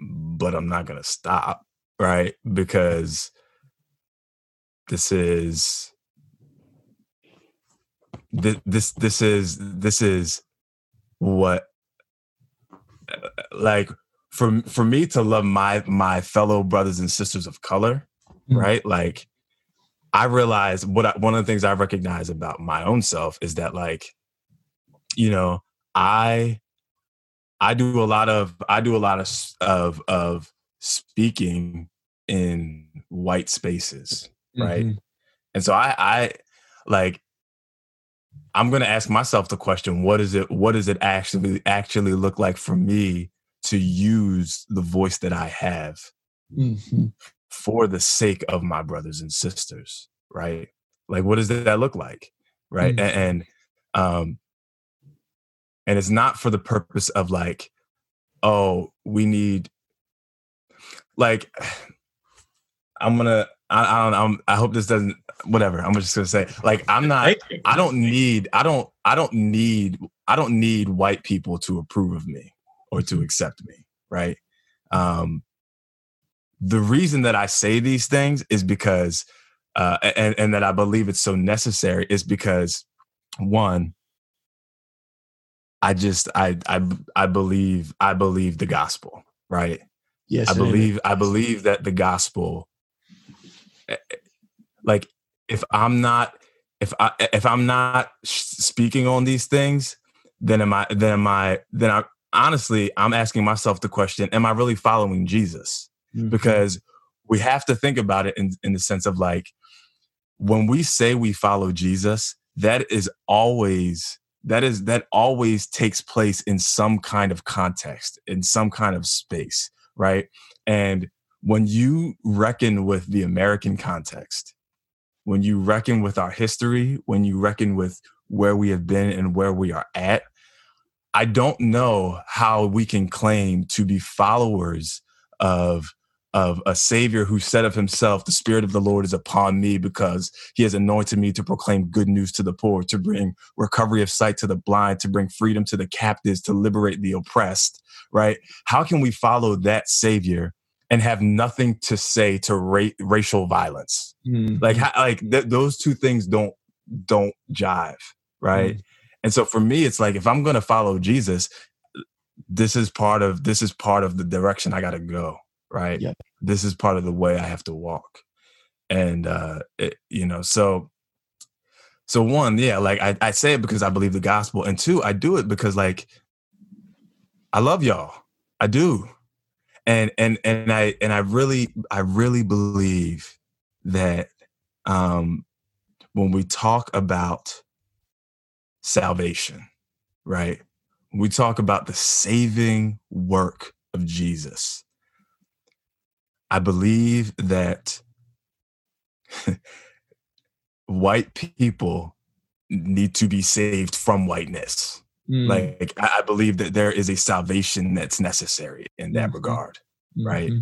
but I'm not going to stop, right? Because this is what, like, for me to love my fellow brothers and sisters of color, right? Like, I realized one of the things I recognize about my own self is that, like, I do a lot of speaking in white spaces, right? And so I like, I'm going to ask myself the question, what does it actually look like for me to use the voice that I have for the sake of my brothers and sisters, right? Like, what does that look like, right? And it's not for the purpose of like, oh, we need, like, I hope this doesn't, whatever. I'm just going to say, like, I don't need white people to approve of me or to accept me. Right. The reason that I say these things is because, and that I believe it's so necessary is because, one, I believe the gospel, right? Yes. I believe that the gospel, like, if I'm not if I'm not speaking on these things, then honestly, I'm asking myself the question, am I really following Jesus? Mm-hmm. Because we have to think about it in the sense of like, when we say we follow Jesus, that always takes place in some kind of context, in some kind of space, right? And when you reckon with the American context, when you reckon with our history, when you reckon with where we have been and where we are at, I don't know how we can claim to be followers of a savior who said of himself, the Spirit of the Lord is upon me because he has anointed me to proclaim good news to the poor, to bring recovery of sight to the blind, to bring freedom to the captives, to liberate the oppressed, right? How can we follow that savior and have nothing to say to racial violence? Mm-hmm. Those two things don't jive, right? Mm-hmm. And so for me, it's like, if I'm going to follow Jesus, this is part of the direction I got to go. Right. Yeah. This is part of the way I have to walk. And, so one, yeah, like I say it because I believe the gospel, and two, I do it because like, I love y'all. I do. And I really believe that, when we talk about salvation, right, we talk about the saving work of Jesus, I believe that white people need to be saved from whiteness. Mm. Like, I believe that there is a salvation that's necessary in that regard, right? Mm-hmm.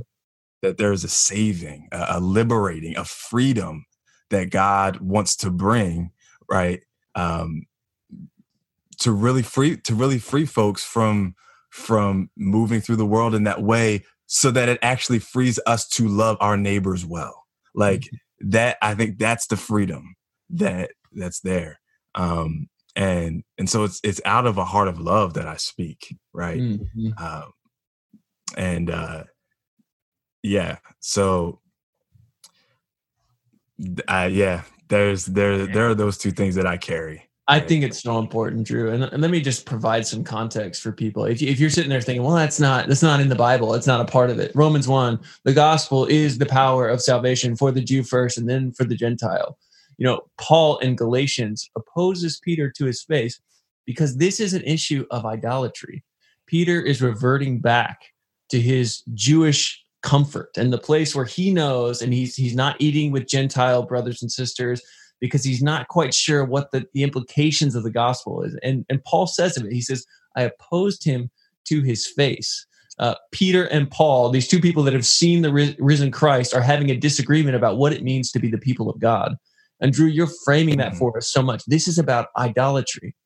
That there is a saving, a liberating, a freedom that God wants to bring, right? To really free folks from moving through the world in that way, so that it actually frees us to love our neighbors well. Like that, I think that's the freedom that's there. And so it's out of a heart of love that I speak, right? Mm-hmm. There are those two things that I carry. I think it's so important, Drew. And let me just provide some context for people. If you're sitting there thinking, well, that's not in the Bible. It's not a part of it. Romans 1, the gospel is the power of salvation for the Jew first and then for the Gentile. You know, Paul in Galatians opposes Peter to his face because this is an issue of idolatry. Peter is reverting back to his Jewish comfort and the place where he knows, and he's not eating with Gentile brothers and sisters, because he's not quite sure what the implications of the gospel is. And Paul says of it, he says, I opposed him to his face. Peter and Paul, these two people that have seen the risen Christ, are having a disagreement about what it means to be the people of God. And Drew, you're framing that for us so much. This is about idolatry.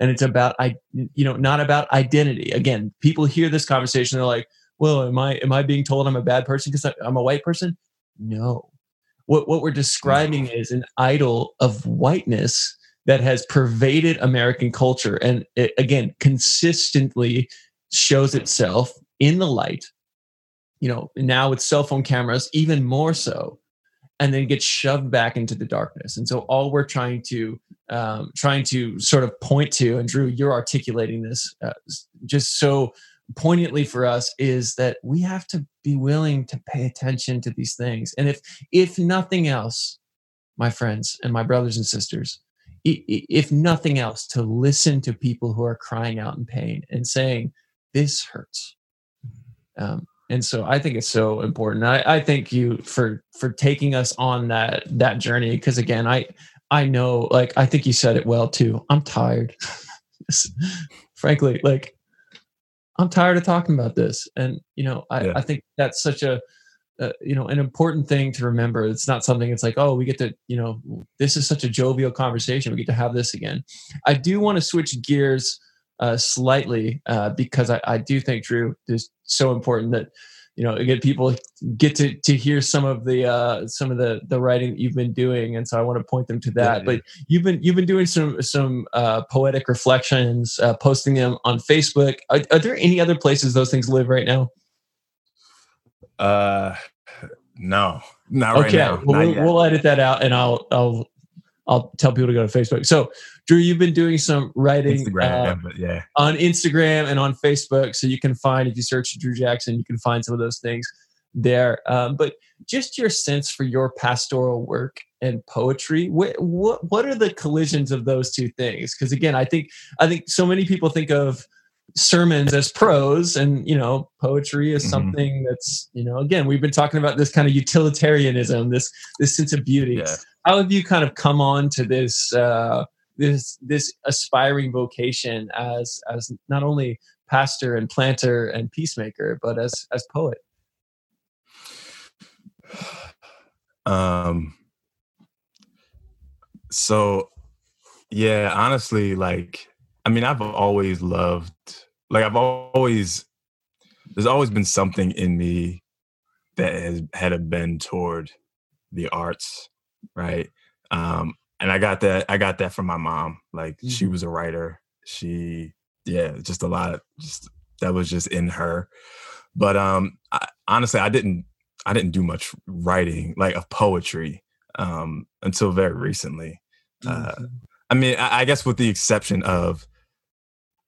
And it's about, not about identity. Again, people hear this conversation, they're like, well, am I being told I'm a bad person because I'm a white person? No. What we're describing is an idol of whiteness that has pervaded American culture. And it, again, consistently shows itself in the light, now with cell phone cameras, even more so, and then gets shoved back into the darkness. And so all we're trying to sort of point to, and Drew, you're articulating this just so poignantly for us, is that we have to be willing to pay attention to these things. And if nothing else, my friends and my brothers and sisters, if nothing else, to listen to people who are crying out in pain and saying, this hurts. And so I think it's so important. I thank you for taking us on that journey. Because again, I know, like, I think you said it well too. I'm tired. Frankly, like, I'm tired of talking about this. And, I think that's such an important thing to remember. It's not something it's like, oh, we get to, this is such a jovial conversation. We get to have this again. I do want to switch gears slightly because I do think, Drew, it's so important that, again, people get to hear some of the writing that you've been doing. And so I want to point them to that, But you've been doing some poetic reflections, posting them on Facebook. Are there any other places those things live right now? No, not right now. Well, we'll edit that out and I'll I'll tell people to go to Facebook. So, Drew, you've been doing some writing on Instagram and on Facebook. So you can find, if you search Drew Jackson, you can find some of those things there. But just your sense for your pastoral work and poetry, what are the collisions of those two things? Because again, I think so many people think of sermons as prose, and poetry is something that's, again, we've been talking about this kind of utilitarianism, this sense of beauty. Yeah. How have you kind of come on to this this aspiring vocation as not only pastor and planter and peacemaker, but as poet? So yeah, honestly, there's always been something in me that had a bend toward the arts, right? And I got that from my mom. She was a writer. That was just in her. But I didn't do much writing, of poetry, until very recently. I guess with the exception of,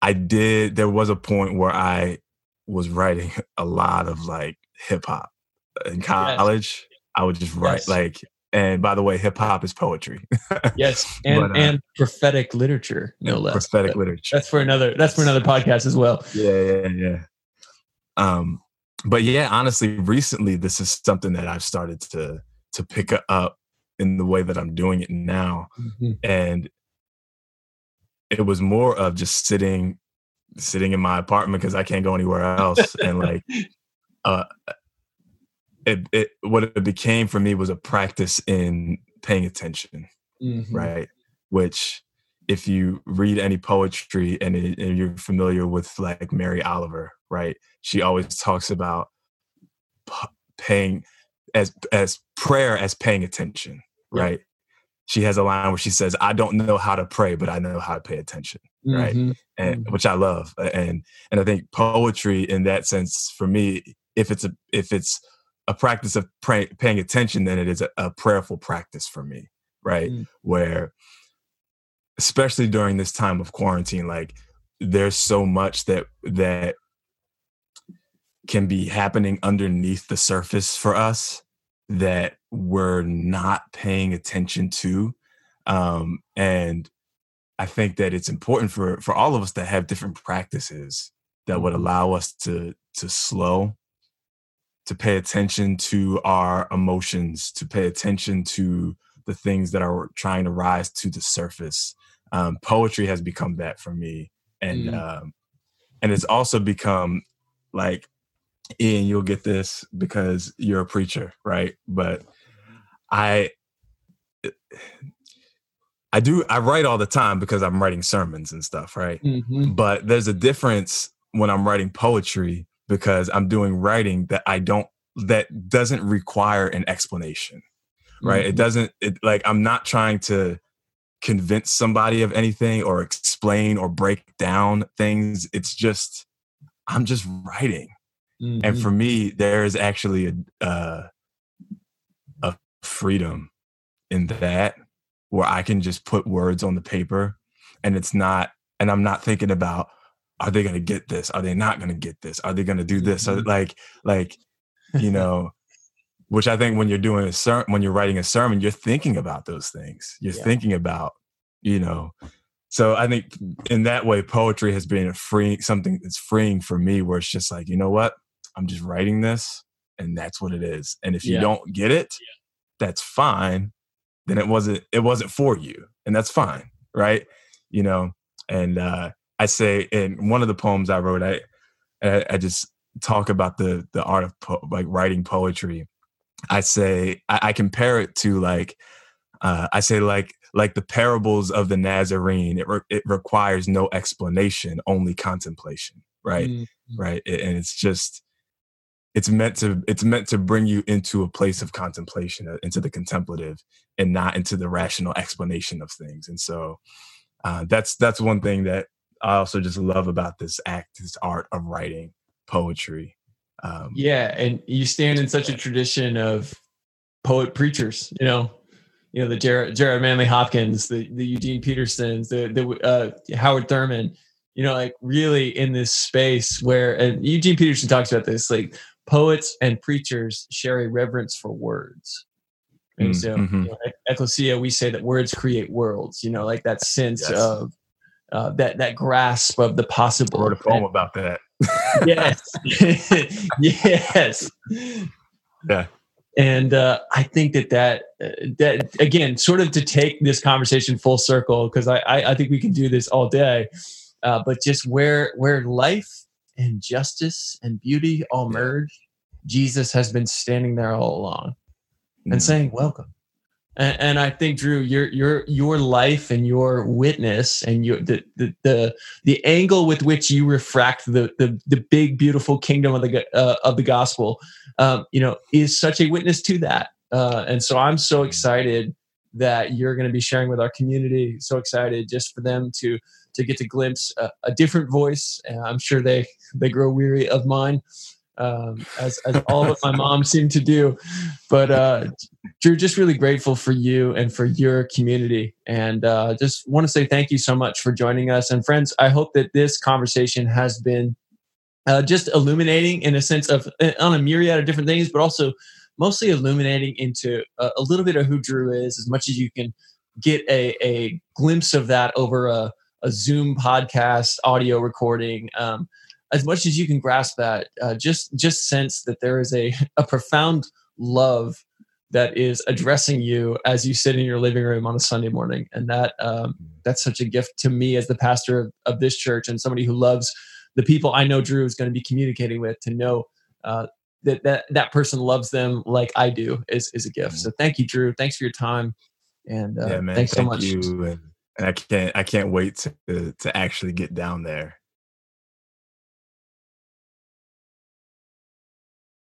there was a point where I was writing a lot of hip hop in college. Yes. I would just write and by the way, hip hop is poetry. Yes. And prophetic literature, no less. Prophetic literature. That's for another podcast as well. Yeah. But yeah, honestly, recently, this is something that I've started to pick up in the way that I'm doing it now. Mm-hmm. And it was more of just sitting in my apartment because I can't go anywhere else. And what it became for me was a practice in paying attention, right? Which, if you read any poetry and you're familiar with Mary Oliver, right? She always talks about paying as prayer as paying attention, right? She has a line where she says, "I don't know how to pray, but I know how to pay attention," right? And which I love, and I think poetry in that sense for me, if it's a practice of paying attention, then it is a prayerful practice for me, right? Where, especially during this time of quarantine, there's so much that can be happening underneath the surface for us that we're not paying attention to. And I think that it's important for all of us to have different practices that would allow us to slow, to pay attention to our emotions, to pay attention to the things that are trying to rise to the surface. Poetry has become that for me. And it's also become Ian, you'll get this because you're a preacher, right? But I write all the time because I'm writing sermons and stuff, right? But there's a difference when I'm writing poetry because I'm doing writing that doesn't require an explanation, right? It doesn't, I'm not trying to convince somebody of anything or explain or break down things. It's just, I'm just writing. And for me, there is actually a freedom in that where I can just put words on the paper and I'm not thinking about, are they going to get this? Are they not going to get this? Are they going to do this? Which I think when you're doing when you're writing a sermon, you're thinking about those things. You're thinking about, So I think in that way, poetry has been something that's freeing for me where it's just what? I'm just writing this and that's what it is. And if you don't get it, that's fine. Then it wasn't for you and that's fine. Right. And I say in one of the poems I wrote, I just talk about the art of writing poetry. I say, I compare it to the parables of the Nazarene, it requires no explanation, only contemplation, right? Right. And it's meant to bring you into a place of contemplation, into the contemplative and not into the rational explanation of things. And so that's one thing that I also just love about this art of writing poetry. And you stand in such a tradition of poet preachers, you know, the Jared Manley Hopkins, the Eugene Petersons, the Howard Thurman, you know, like really in this space where, and Eugene Peterson talks about this, like poets and preachers share a reverence for words. And so, you know, at Ecclesia, we say that words create worlds, you know, like that sense of that grasp of the possible. I wrote a poem about that. Yeah. And I think that again, sort of to take this conversation full circle, because I think we can do this all day, but just where life and justice and beauty all merge, Jesus has been standing there all along and saying, welcome. And I think, Drew, your life and your witness and your the angle with which you refract the big beautiful kingdom of the gospel, you know, is such a witness to that. And so I'm so excited that you're going to be sharing with our community. So excited just for them to get to glimpse a different voice. And I'm sure they grow weary of mine. As all of my mom seemed to do, but Drew, just really grateful for you and for your community, and just want to say thank you so much for joining us. And friends, I hope that this conversation has been just illuminating in a sense of on a myriad of different things, but also mostly illuminating into a little bit of who Drew is, as much as you can get a glimpse of that over a Zoom podcast audio recording. As much as you can grasp that, just sense that there is a profound love that is addressing you as you sit in your living room on a Sunday morning. And that's such a gift to me as the pastor of this church and somebody who loves the people I know Drew is going to be communicating with, to know that person loves them like I do is a gift. So thank you, Drew. Thanks for your time. And thanks so much. You. And I can't wait to actually get down there